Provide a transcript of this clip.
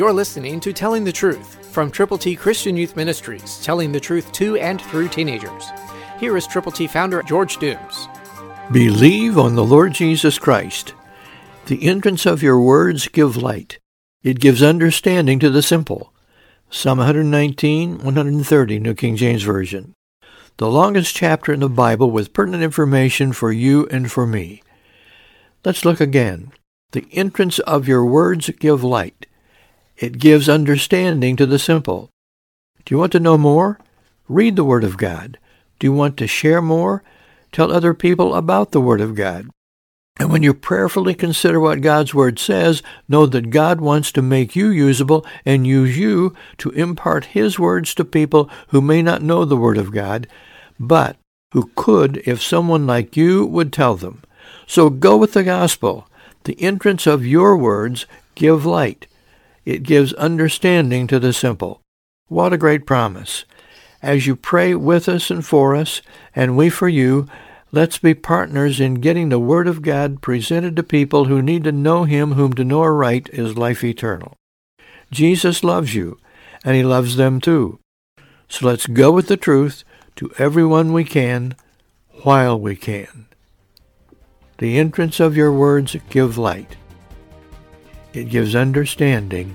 You're listening to Telling the Truth from Triple T Christian Youth Ministries, telling the truth to and through teenagers. Here is Triple T founder George Dooms. Believe on the Lord Jesus Christ. The entrance of your words give light. It gives understanding to the simple. Psalm 119, 130, New King James Version. The longest chapter in the Bible with pertinent information for you and for me. Let's look again. The entrance of your words give light. It gives understanding to the simple. Do you want to know more? Read the Word of God. Do you want to share more? Tell other people about the Word of God. And when you prayerfully consider what God's Word says, know that God wants to make you usable and use you to impart His words to people who may not know the Word of God, but who could if someone like you would tell them. So go with the gospel. The entrance of your words give light. It gives understanding to the simple. What a great promise. As you pray with us and for us, and we for you, let's be partners in getting the Word of God presented to people who need to know Him whom to know aright is life eternal. Jesus loves you, and He loves them too. So let's go with the truth to everyone we can, while we can. The entrance of your words give light. It gives understanding